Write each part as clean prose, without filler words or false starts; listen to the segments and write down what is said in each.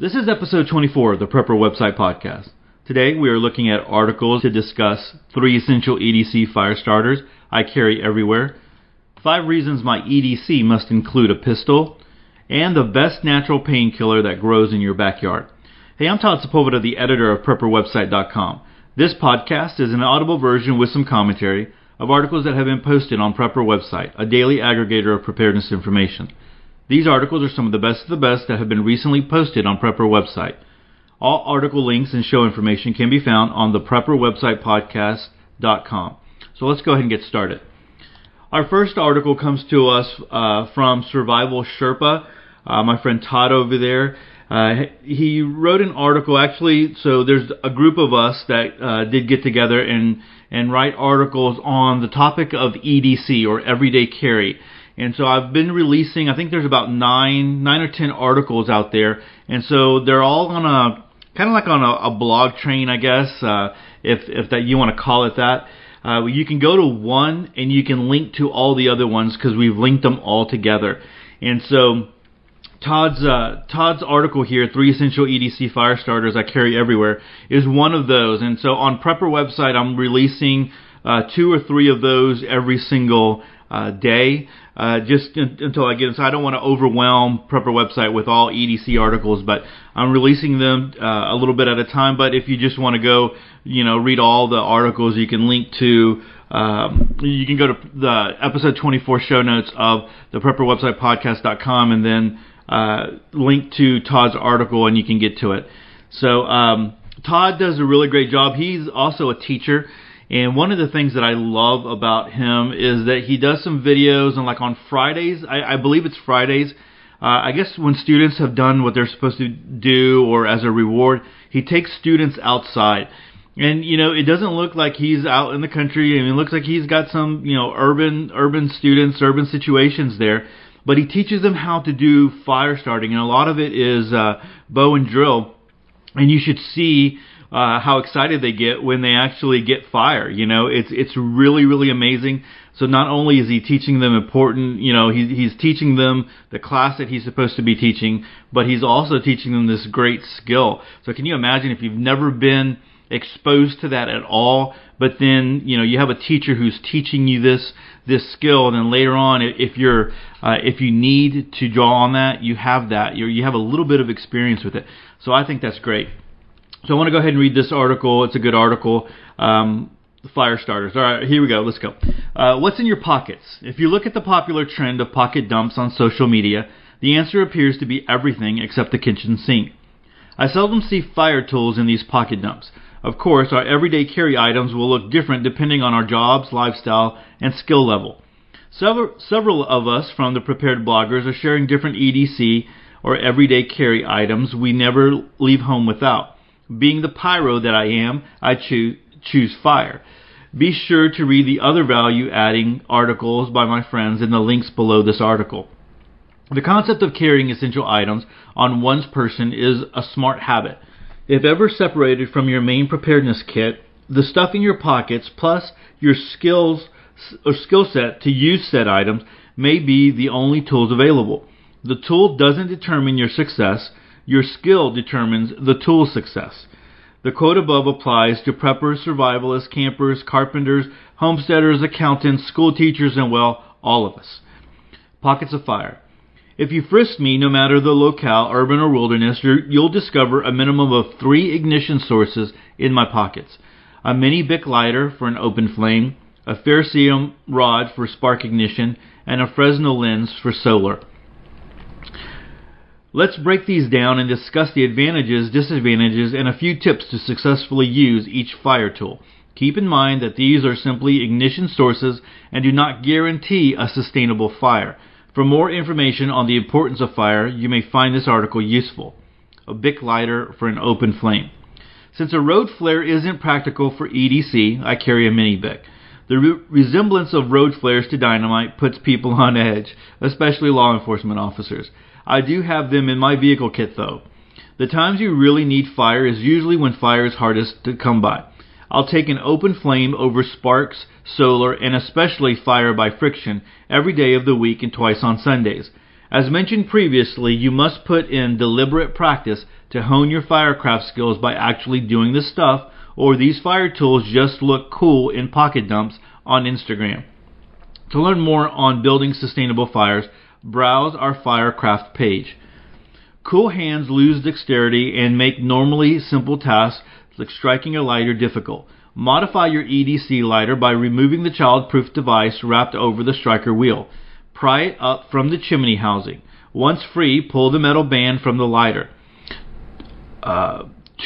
This is episode 24 of the Prepper Website Podcast. Today we are looking at articles to discuss 3 essential EDC fire starters I carry everywhere, 5 reasons my EDC must include a pistol, and the best natural painkiller that grows in your backyard. Hey, I'm Todd Sepulveda, the editor of PrepperWebsite.com. This podcast is an audible version with some commentary of articles that have been posted on Prepper Website, a daily aggregator of preparedness information. These articles are some of the best that have been recently posted on Prepper Website. All article links and show information can be found on the PrepperWebsitePodcast.com. So let's go ahead and get started. Our first article comes to us from Survival Sherpa, my friend Todd over there. He wrote an article, actually, so there's a group of us that did get together and write articles on the topic of EDC, or Everyday Carry. And so I've been releasing, I think there's about nine or ten articles out there. And so they're all on a blog train, I guess, if that you want to call it that. You can go to one and you can link to all the other ones because we've linked them all together. And so Todd's article here, 3 essential EDC fire starters I carry everywhere, is one of those. And so on Prepper Website, I'm releasing 2 or 3 of those every single day, just until I get them. So I don't want to overwhelm Prepper Website with all EDC articles, but I'm releasing them a little bit at a time. But if you just want to go, read all the articles, you can link to. You can go to the episode 24 show notes of the PrepperWebsitePodcast.com, and then link to Todd's article, and you can get to it. So Todd does a really great job. He's also a teacher. And one of the things that I love about him is that he does some videos, and like on Fridays, I believe it's Fridays, I guess when students have done what they're supposed to do or as a reward, he takes students outside. And, it doesn't look like he's out in the country. I mean, it looks like he's got some, urban students, urban situations there. But he teaches them how to do fire starting, and a lot of it is bow and drill. And you should see how excited they get when they actually get fire. It's really, really amazing. So not only is he teaching them important, he's teaching them the class that he's supposed to be teaching, but he's also teaching them this great skill. So can you imagine if you've never been exposed to that at all, but then, you have a teacher who's teaching you this skill, and then later on, if you need to draw on that, you have that. You have a little bit of experience with it. So I think that's great. So I want to go ahead and read this article. It's a good article. Fire starters. All right, here we go. Let's go. What's in your pockets? If you look at the popular trend of pocket dumps on social media, the answer appears to be everything except the kitchen sink. I seldom see fire tools in these pocket dumps. Of course, our everyday carry items will look different depending on our jobs, lifestyle, and skill level. Several of us from the Prepared Bloggers are sharing different EDC or everyday carry items we never leave home without. Being the pyro that I am, I choose fire. Be sure to read the other value-adding articles by my friends in the links below this article. The concept of carrying essential items on one's person is a smart habit. If ever separated from your main preparedness kit, the stuff in your pockets plus your skills or skill set to use said items may be the only tools available. The tool doesn't determine your success. Your skill determines the tool's success. The quote above applies to preppers, survivalists, campers, carpenters, homesteaders, accountants, school teachers, and, all of us. Pockets of fire. If you frisk me, no matter the locale, urban or wilderness, you'll discover a minimum of 3 ignition sources in my pockets. A mini Bic lighter for an open flame, a ferrocerium rod for spark ignition, and a Fresnel lens for solar. Let's break these down and discuss the advantages, disadvantages, and a few tips to successfully use each fire tool. Keep in mind that these are simply ignition sources and do not guarantee a sustainable fire. For more information on the importance of fire, you may find this article useful. A Bic lighter for an open flame. Since a road flare isn't practical for EDC, I carry a mini Bic. The resemblance of road flares to dynamite puts people on edge, especially law enforcement officers. I do have them in my vehicle kit, though. The times you really need fire is usually when fire is hardest to come by. I'll take an open flame over sparks, solar, and especially fire by friction every day of the week and twice on Sundays. As mentioned previously, you must put in deliberate practice to hone your firecraft skills by actually doing the stuff, or these fire tools just look cool in pocket dumps on Instagram. To learn more on building sustainable fires, browse our firecraft page. Cool hands lose dexterity and make normally simple tasks like striking a lighter difficult. Modify your EDC lighter by removing the childproof device wrapped over the striker wheel. Pry it up from the chimney housing. Once free, pull the metal band from the lighter.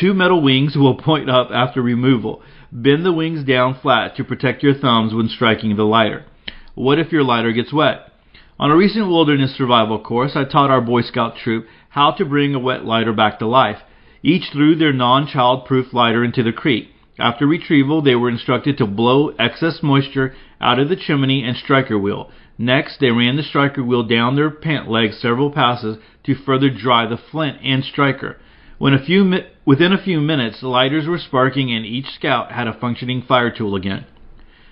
Two metal wings will point up after removal. Bend the wings down flat to protect your thumbs when striking the lighter. What if your lighter gets wet? On a recent wilderness survival course, I taught our Boy Scout troop how to bring a wet lighter back to life. Each threw their non-childproof lighter into the creek. After retrieval, they were instructed to blow excess moisture out of the chimney and striker wheel. Next, they ran the striker wheel down their pant legs several passes to further dry the flint and striker. Within a few minutes, the lighters were sparking and each scout had a functioning fire tool again.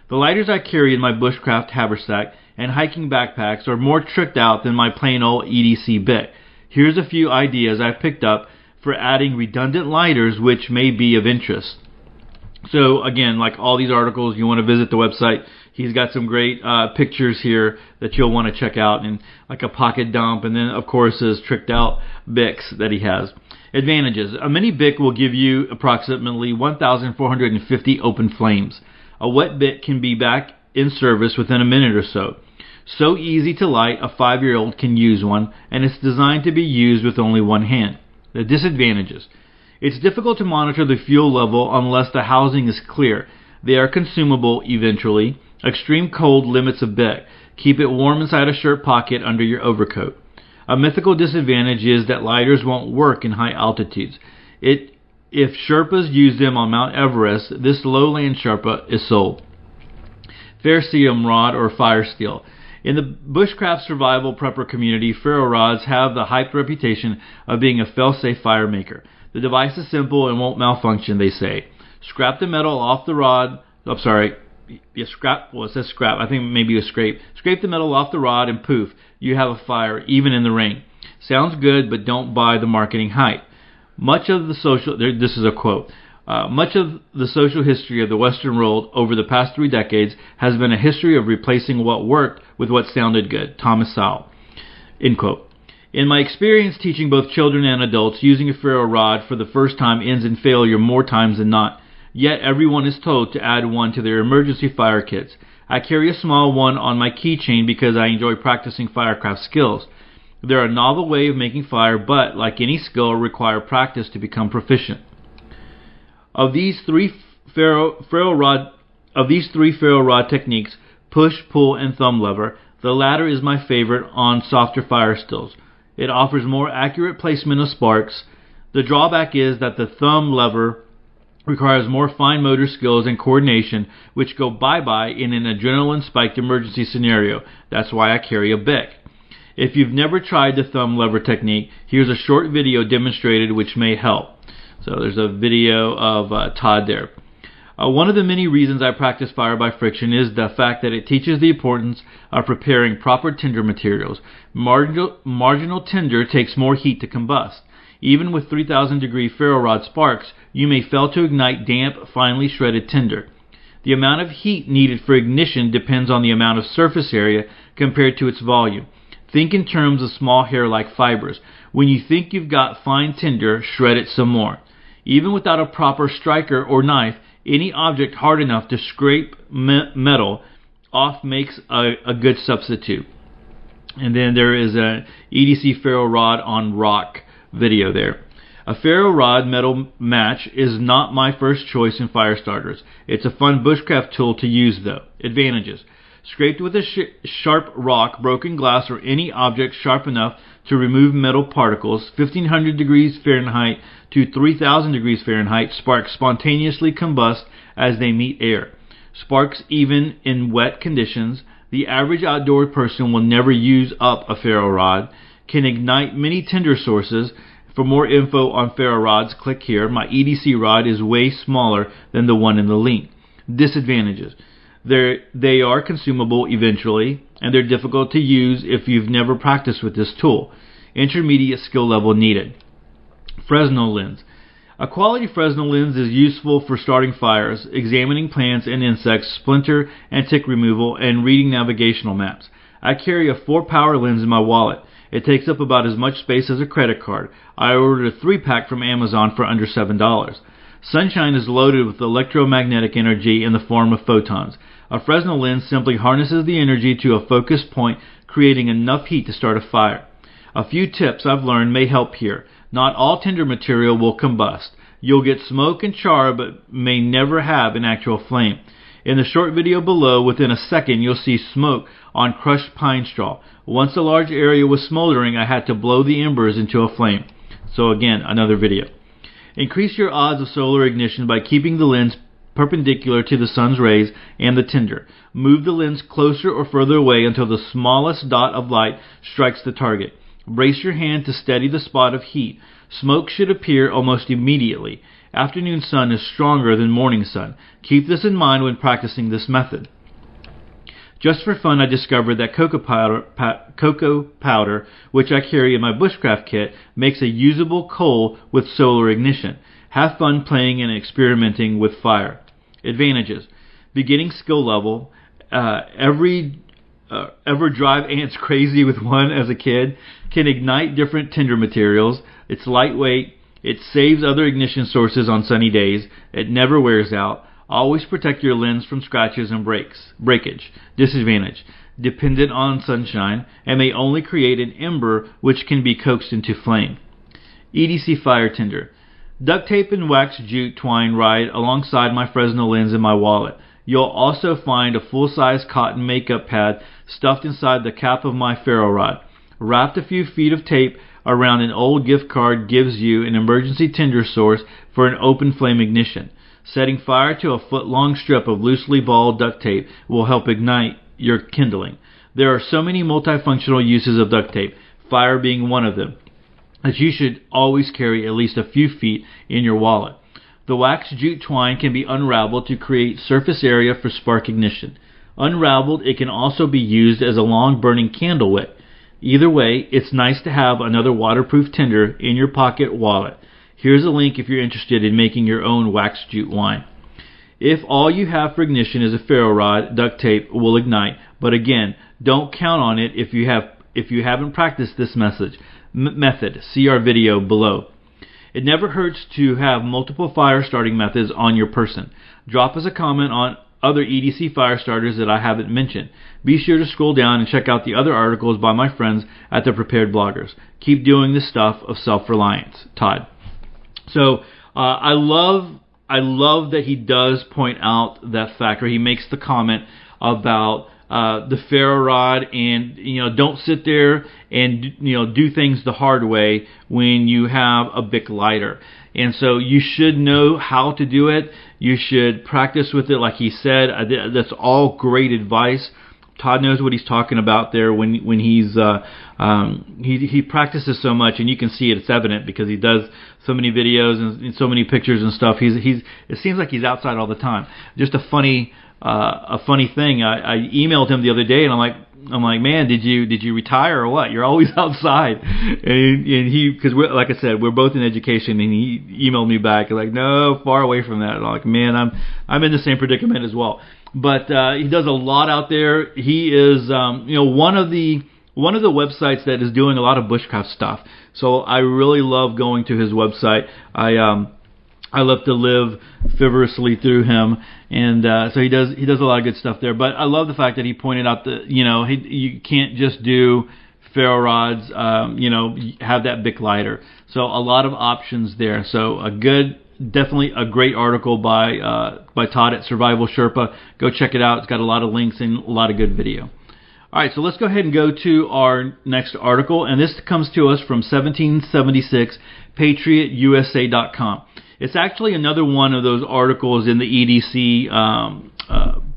The lighters I carry in my bushcraft haversack and hiking backpacks are more tricked out than my plain old EDC bit. Here's a few ideas I've picked up for adding redundant lighters which may be of interest. So again, like all these articles, you want to visit the website. He's got some great pictures here that you'll want to check out, and like a pocket dump, and then of course his tricked out Bics that he has. Advantages. A mini Bic will give you approximately 1,450 open flames. A wet Bic can be back in service within a minute or so. So easy to light, a 5-year-old can use one, and it's designed to be used with only one hand. The disadvantages. It's difficult to monitor the fuel level unless the housing is clear. They are consumable eventually. Extreme cold limits a Bic. Keep it warm inside a shirt pocket under your overcoat. A mythical disadvantage is that lighters won't work in high altitudes. If Sherpas use them on Mount Everest, this lowland Sherpa is sold. Ferrocerium rod or fire steel. In the bushcraft survival prepper community, ferro rods have the hyped reputation of being a fail-safe fire maker. The device is simple and won't malfunction, they say. Scrap the metal off the rod. Scrape the metal off the rod and poof, you have a fire even in the rain. Sounds good, but don't buy the marketing hype. Much of the social history of the Western world over the past 3 decades has been a history of replacing what worked with what sounded good. Thomas Sowell. End quote. In my experience teaching both children and adults, using a ferro rod for the first time ends in failure more times than not. Yet everyone is told to add one to their emergency fire kits. I carry a small one on my keychain because I enjoy practicing firecraft skills. They're a novel way of making fire, but like any skill, require practice to become proficient. Of these three ferro rod techniques, push, pull, and thumb lever, the latter is my favorite on softer fire stills. It offers more accurate placement of sparks. The drawback is that the thumb lever requires more fine motor skills and coordination, which go bye-bye in an adrenaline-spiked emergency scenario. That's why I carry a Bic. If you've never tried the thumb lever technique, here's a short video demonstrated which may help. So there's a video of Todd there. One of the many reasons I practice fire by friction is the fact that it teaches the importance of preparing proper tinder materials. Marginal tinder takes more heat to combust. Even with 3,000-degree ferro rod sparks, you may fail to ignite damp, finely shredded tinder. The amount of heat needed for ignition depends on the amount of surface area compared to its volume. Think in terms of small hair-like fibers. When you think you've got fine tinder, shred it some more. Even without a proper striker or knife, any object hard enough to scrape metal off makes a good substitute. And then there is an EDC ferro rod on rock video there. A ferro rod metal match is not my first choice in fire starters. It's a fun bushcraft tool to use though. Advantages. Scraped with a sharp rock, broken glass, or any object sharp enough to remove metal particles, 1500 degrees Fahrenheit to 3000 degrees Fahrenheit, sparks spontaneously combust as they meet air. Sparks even in wet conditions. The average outdoor person will never use up a ferro rod. Can ignite many tinder sources. For more info on ferro rods, click here. My EDC rod is way smaller than the one in the link. Disadvantages. They are consumable eventually, and they're difficult to use if you've never practiced with this tool. Intermediate skill level needed. Fresnel lens. A quality Fresnel lens is useful for starting fires, examining plants and insects, splinter and tick removal, and reading navigational maps. I carry a 4-power lens in my wallet. It takes up about as much space as a credit card. I ordered a 3-pack from Amazon for under $7. Sunshine is loaded with electromagnetic energy in the form of photons. A Fresnel lens simply harnesses the energy to a focus point, creating enough heat to start a fire. A few tips I've learned may help here. Not all tinder material will combust. You'll get smoke and char, but may never have an actual flame. In the short video below, within a second, you'll see smoke on crushed pine straw. Once a large area was smoldering, I had to blow the embers into a flame. So again, another video. Increase your odds of solar ignition by keeping the lens perpendicular to the sun's rays and the tinder. Move the lens closer or further away until the smallest dot of light strikes the target. Brace your hand to steady the spot of heat. Smoke should appear almost immediately. Afternoon sun is stronger than morning sun. Keep this in mind when practicing this method. Just for fun, I discovered that cocoa powder, which I carry in my bushcraft kit, makes a usable coal with solar ignition. Have fun playing and experimenting with fire. Advantages. Beginning skill level. Ever drive ants crazy with one as a kid? Can ignite different tinder materials. It's lightweight. It saves other ignition sources on sunny days. It never wears out. Always protect your lens from scratches and breakage. Disadvantage. Dependent on sunshine, and may only create an ember which can be coaxed into flame. EDC fire tinder. Duct tape and wax jute twine ride alongside my Fresnel lens in my wallet. You'll also find a full-size cotton makeup pad stuffed inside the cap of my ferro rod. Wrapped a few feet of tape around an old gift card gives you an emergency tinder source for an open flame ignition. Setting fire to a foot-long strip of loosely balled duct tape will help ignite your kindling. There are so many multifunctional uses of duct tape, fire being one of them, that you should always carry at least a few feet in your wallet. The wax jute twine can be unraveled to create surface area for spark ignition. Unraveled, it can also be used as a long burning candle wick. Either way, it's nice to have another waterproof tinder in your pocket wallet. Here's a link if you're interested in making your own wax jute wine. If all you have for ignition is a ferro rod, duct tape will ignite. But again, don't count on it if you haven't practiced this method. See our video below. It never hurts to have multiple fire starting methods on your person. Drop us a comment on other EDC fire starters that I haven't mentioned. Be sure to scroll down and check out the other articles by my friends at the Prepared Bloggers. Keep doing this stuff of self-reliance. Todd. So I love that he does point out that fact, or he makes the comment about the ferro rod, and don't sit there and do things the hard way when you have a Bic lighter. And so you should know how to do it. You should practice with it, like he said. That's all great advice. Todd knows what he's talking about there when he's he practices so much, and you can see it. It's evident because he does so many videos and so many pictures and stuff. He's it seems like he's outside all the time. Just a funny thing. I emailed him the other day, and I'm like, man, did you retire or what? You're always outside. And he, because like I said, we're both in education, and he emailed me back like, no, far away from that. And I'm like, man, I'm in the same predicament as well. But he does a lot out there. He is, one of the websites that is doing a lot of bushcraft stuff. So I really love going to his website. I love to live fervorously through him, and so he does a lot of good stuff there. But I love the fact that he pointed out that you can't just do ferro rods. Have that Bic lighter. So a lot of options there. So definitely a great article by Todd at Survival Sherpa. Go check it out. It's got a lot of links and a lot of good video. All right, so let's go ahead and go to our next article, and this comes to us from 1776 PatriotUSA.com. It's actually another one of those articles in the EDC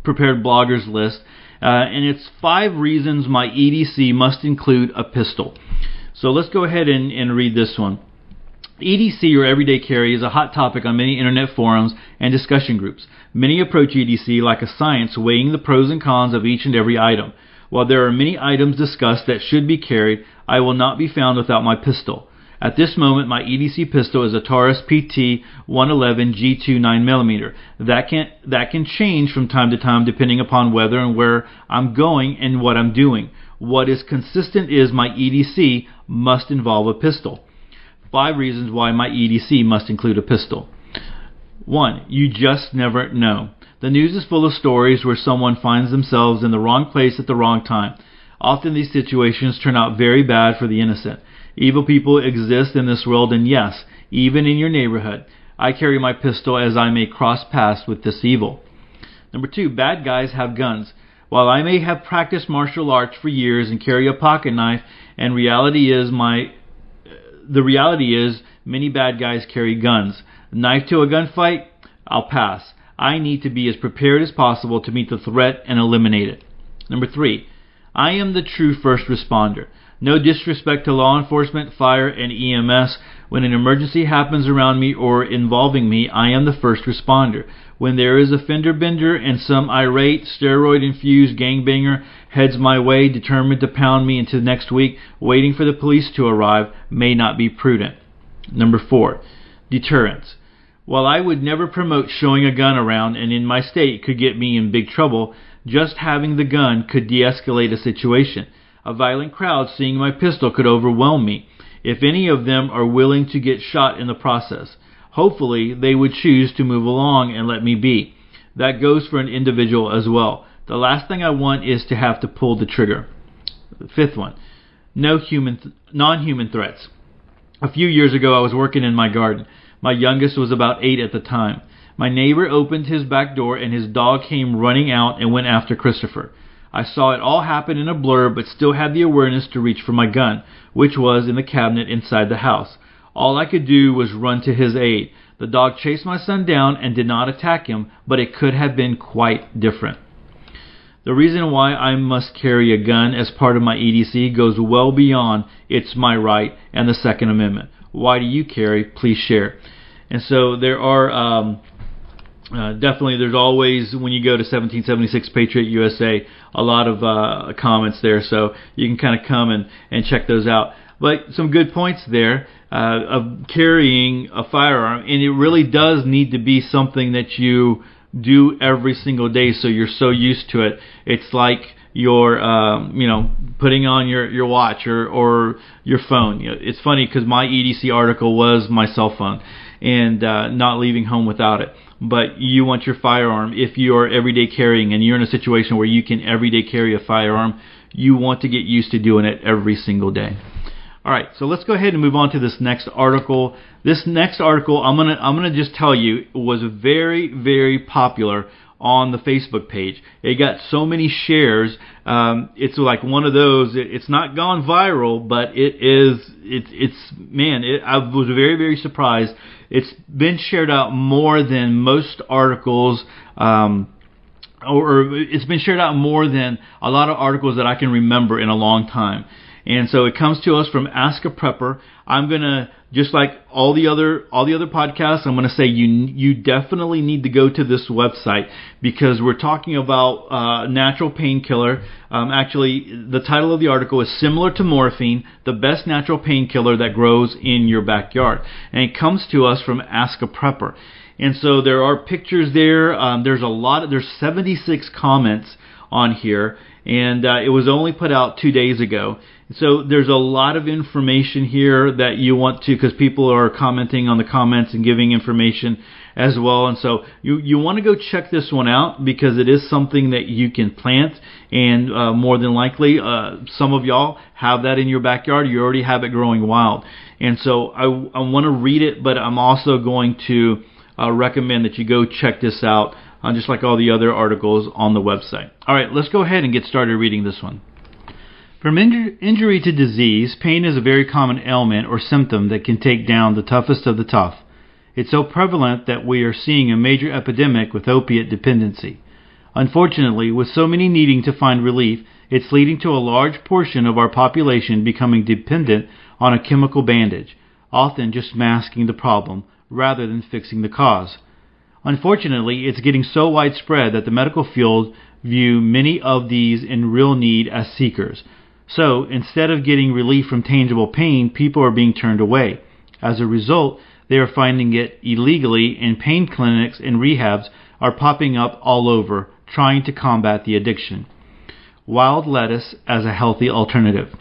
Prepared Bloggers list, and it's 5 reasons my EDC must include a pistol. So let's go ahead and read this one. EDC, or everyday carry, is a hot topic on many internet forums and discussion groups. Many approach EDC like a science, weighing the pros and cons of each and every item. While there are many items discussed that should be carried, I will not be found without my pistol. At this moment, my EDC pistol is a Taurus PT-111 G2 9mm. That can change from time to time depending upon whether and where I'm going and what I'm doing. What is consistent is my EDC must involve a pistol. 5 reasons why my EDC must include a pistol. 1. You just never know. The news is full of stories where someone finds themselves in the wrong place at the wrong time. Often these situations turn out very bad for the innocent. Evil people exist in this world, and yes, even in your neighborhood. I carry my pistol as I may cross paths with this evil. Number 2, bad guys have guns. While I may have practiced martial arts for years and carry a pocket knife, and the reality is many bad guys carry guns. Knife to a gunfight? I'll pass. I need to be as prepared as possible to meet the threat and eliminate it. Number 3, I am the true first responder. No disrespect to law enforcement, fire, and EMS. When an emergency happens around me or involving me, I am the first responder. When there is a fender bender and some irate, steroid-infused gangbanger heads my way, determined to pound me into next week, waiting for the police to arrive may not be prudent. Number 4, deterrence. While I would never promote showing a gun around, and in my state could get me in big trouble, just having the gun could de-escalate a situation. A violent crowd seeing my pistol could overwhelm me, if any of them are willing to get shot in the process. Hopefully, they would choose to move along and let me be. That goes for an individual as well. The last thing I want is to have to pull the trigger. The 5th one, non-human threats. A few years ago, I was working in my garden. My youngest was about 8 at the time. My neighbor opened his back door and his dog came running out and went after Christopher. I saw it all happen in a blur, but still had the awareness to reach for my gun, which was in the cabinet inside the house. All I could do was run to his aid. The dog chased my son down and did not attack him, but it could have been quite different. The reason why I must carry a gun as part of my EDC goes well beyond it's my right and the Second Amendment. Why do you carry? Please share. And so there are... definitely, there's always, when you go to 1776 Patriot USA, a lot of comments there, so you can kind of come and check those out. But some good points there of carrying a firearm, and it really does need to be something that you do every single day, so you're so used to it. It's like your, putting on your watch or your phone. You know, it's funny because my EDC article was my cell phone and not leaving home without it. But you want your firearm. If you are everyday carrying and you're in a situation where you can everyday carry a firearm, you want to get used to doing it every single day. All right, so let's go ahead and move on to this next article. This next article, I'm gonna just tell you, was very, very popular on the Facebook page. It got so many shares. It's like one of those. It's not gone viral, but it is. I was very, very surprised. It's been shared out more than most articles, or it's been shared out more than a lot of articles that I can remember in a long time. And so it comes to us from Ask a Prepper. I'm gonna, just like all the other podcasts, I'm gonna say you definitely need to go to this website because we're talking about natural painkiller. Actually, the title of the article is similar to morphine, the best natural painkiller that grows in your backyard, and it comes to us from Ask a Prepper. And so there are pictures there. There's 76 comments on here, and it was only put out 2 days ago. So there's a lot of information here that you want to, because people are commenting on the comments and giving information as well. And so you want to go check this one out because it is something that you can plant, and more than likely some of y'all have that in your backyard. You already have it growing wild. And so I want to read it, but I'm also going to recommend that you go check this out, just like all the other articles on the website. All right, let's go ahead and get started reading this one. From injury to disease, pain is a very common ailment or symptom that can take down the toughest of the tough. It's so prevalent that we are seeing a major epidemic with opiate dependency. Unfortunately, with so many needing to find relief, it's leading to a large portion of our population becoming dependent on a chemical bandage, often just masking the problem rather than fixing the cause. Unfortunately, it's getting so widespread that the medical field view many of these in real need as seekers. So, instead of getting relief from tangible pain, people are being turned away. As a result, they are finding it illegally, and pain clinics and rehabs are popping up all over, trying to combat the addiction. Wild lettuce as a healthy alternative.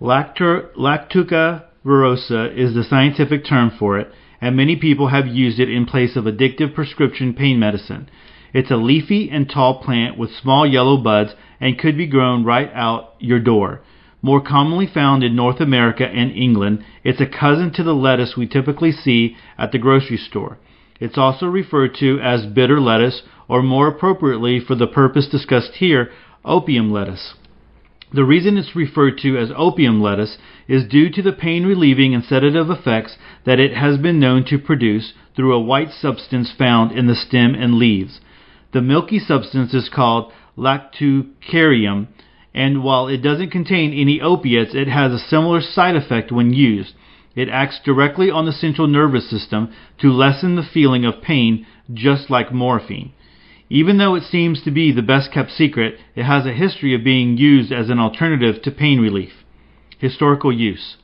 Lactuca virosa is the scientific term for it, and many people have used it in place of addictive prescription pain medicine. It's a leafy and tall plant with small yellow buds and could be grown right out your door. More commonly found in North America and England, it's a cousin to the lettuce we typically see at the grocery store. It's also referred to as bitter lettuce, or more appropriately for the purpose discussed here, opium lettuce. The reason it's referred to as opium lettuce is due to the pain-relieving and sedative effects that it has been known to produce through a white substance found in the stem and leaves. The milky substance is called lactucarium, and while it doesn't contain any opiates, it has a similar side effect when used. It acts directly on the central nervous system to lessen the feeling of pain, just like morphine. Even though it seems to be the best-kept secret, it has a history of being used as an alternative to pain relief. Historical use.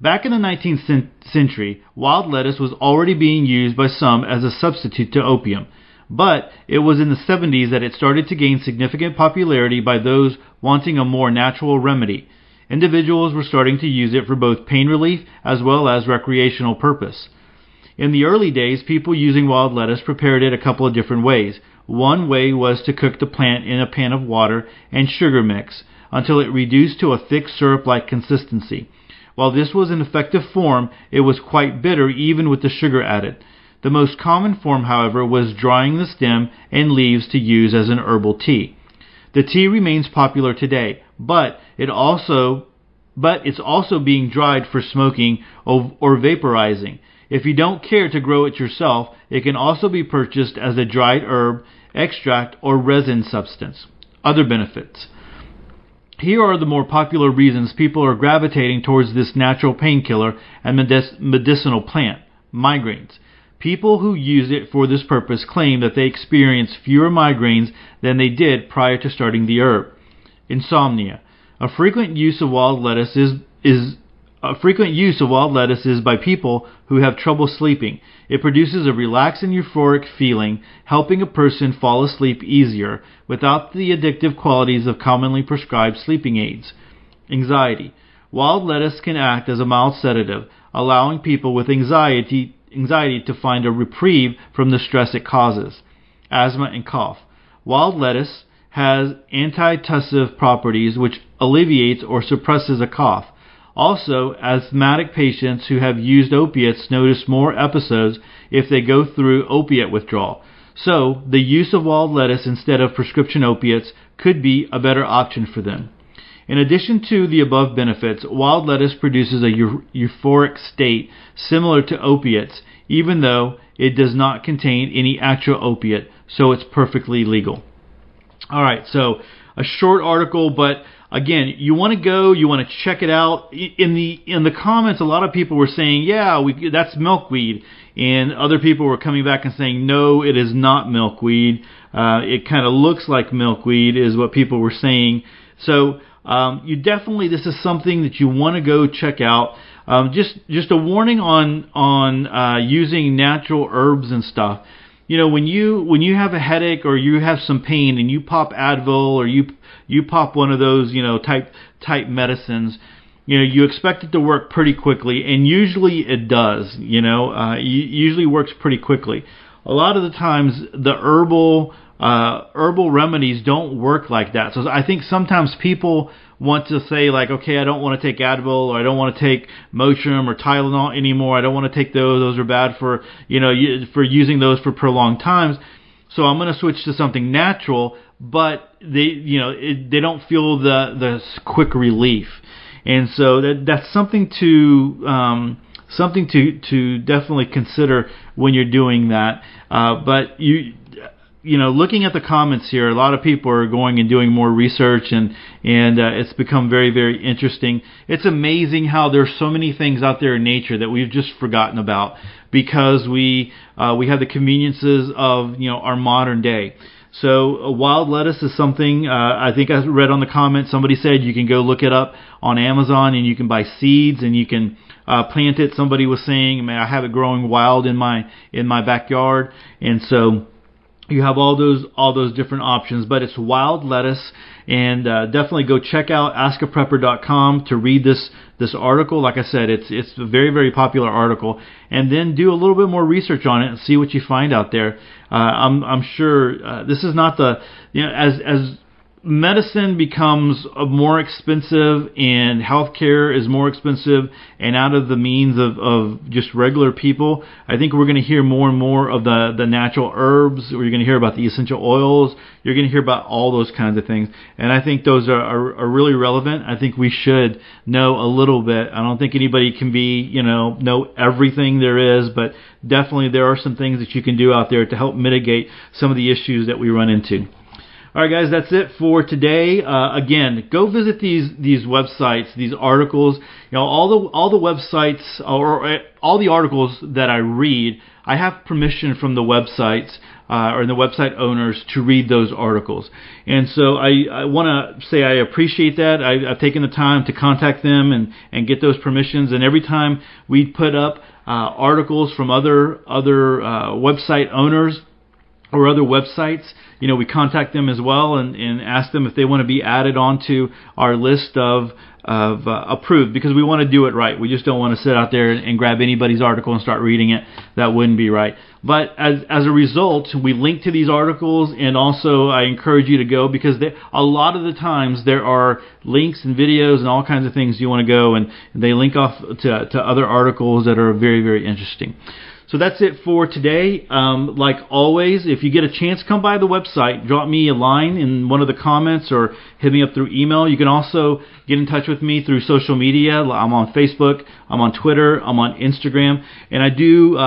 Back in the 19th century, wild lettuce was already being used by some as a substitute to opium, but it was in the 70s that it started to gain significant popularity by those wanting a more natural remedy. Individuals were starting to use it for both pain relief as well as recreational purpose. In the early days, people using wild lettuce prepared it a couple of different ways. One way was to cook the plant in a pan of water and sugar mix until it reduced to a thick syrup-like consistency. While this was an effective form, it was quite bitter even with the sugar added. The most common form, however, was drying the stem and leaves to use as an herbal tea. The tea remains popular today, but it's also being dried for smoking or vaporizing. If you don't care to grow it yourself, it can also be purchased as a dried herb, extract, or resin substance. Other benefits. Here are the more popular reasons people are gravitating towards this natural painkiller and medicinal plant. Migraines. People who use it for this purpose claim that they experience fewer migraines than they did prior to starting the herb. Insomnia. A frequent use of wild lettuce is by people who have trouble sleeping. It produces a relaxed and euphoric feeling, helping a person fall asleep easier without the addictive qualities of commonly prescribed sleeping aids. Anxiety. Wild lettuce can act as a mild sedative, allowing people with anxiety to find a reprieve from the stress it causes. Asthma and cough. Wild lettuce has antitussive properties, which alleviates or suppresses a cough. Also, asthmatic patients who have used opiates notice more episodes if they go through opiate withdrawal. So, the use of wild lettuce instead of prescription opiates could be a better option for them. In addition to the above benefits, wild lettuce produces a euphoric state similar to opiates, even though it does not contain any actual opiate, so it's perfectly legal. Alright, so a short article, but again, you want to check it out. In the comments, a lot of people were saying, yeah, that's milkweed. And other people were coming back and saying, no, it is not milkweed. It kind of looks like milkweed is what people were saying. So this is something that you want to go check out. Just a warning on using natural herbs and stuff. You know, when you have a headache or you have some pain and you pop Advil or you pop one of those, you know, type medicines, you know, you expect it to work pretty quickly, and usually it does. You know, usually works pretty quickly. A lot of the times the herbal remedies don't work like that. So I think sometimes people want to say like, okay, I don't want to take Advil, or I don't want to take Motrin or Tylenol anymore. I don't want to take those. Those are bad for, you know, for using those for prolonged times. So I'm going to switch to something natural, but they don't feel the quick relief. And so that's something to, definitely consider when you're doing that. But you know, looking at the comments here, a lot of people are going and doing more research, and it's become very, very interesting. It's amazing how there's so many things out there in nature that we've just forgotten about because we have the conveniences of, you know, our modern day. So wild lettuce is something, I think I read on the comments, somebody said you can go look it up on Amazon and you can buy seeds and you can plant it. Somebody was saying, man, I have it growing wild in my backyard. And so you have all those different options, but it's wild lettuce. And definitely go check out askaprepper.com to read this article. Like I said, it's a very, very popular article. And then do a little bit more research on it and see what you find out there. I'm sure this is not the, you know, as medicine becomes more expensive and healthcare is more expensive and out of the means of just regular people, I think we're going to hear more and more of the natural herbs. We're going to hear about the essential oils. You're going to hear about all those kinds of things. And I think those are really relevant. I think we should know a little bit. I don't think anybody can be, know everything there is, but definitely there are some things that you can do out there to help mitigate some of the issues that we run into. All right, guys, that's it for today. Again, go visit these websites, these articles. You know, all the websites or all the articles that I read, I have permission from the websites or the website owners to read those articles. And so I want to say I appreciate that. I've taken the time to contact them and get those permissions. And every time we put up articles from other website owners or other websites, we contact them as well and ask them if they want to be added onto our list of approved, because we want to do it right. We just don't want to sit out there and grab anybody's article and start reading it. That wouldn't be right. But as a result, we link to these articles, and also I encourage you to go, because a lot of the times there are links and videos and all kinds of things you want to go, and they link off to other articles that are very, very interesting. So that's it for today. Like always, if you get a chance, come by the website. Drop me a line in one of the comments or hit me up through email. You can also get in touch with me through social media. I'm on Facebook, I'm on Twitter, I'm on Instagram, and I do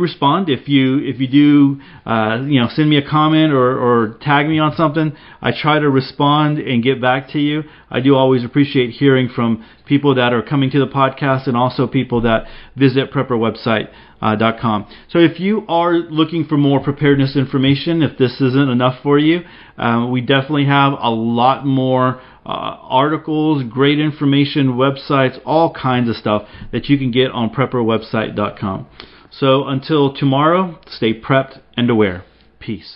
respond if you do send me a comment or tag me on something. I try to respond and get back to you. I do always appreciate hearing from people that are coming to the podcast and also people that visit PrepperWebsite.com. So if you are looking for more preparedness information, if this isn't enough for you, we definitely have a lot more articles, great information, websites, all kinds of stuff that you can get on PrepperWebsite.com. So until tomorrow, stay prepped and aware. Peace.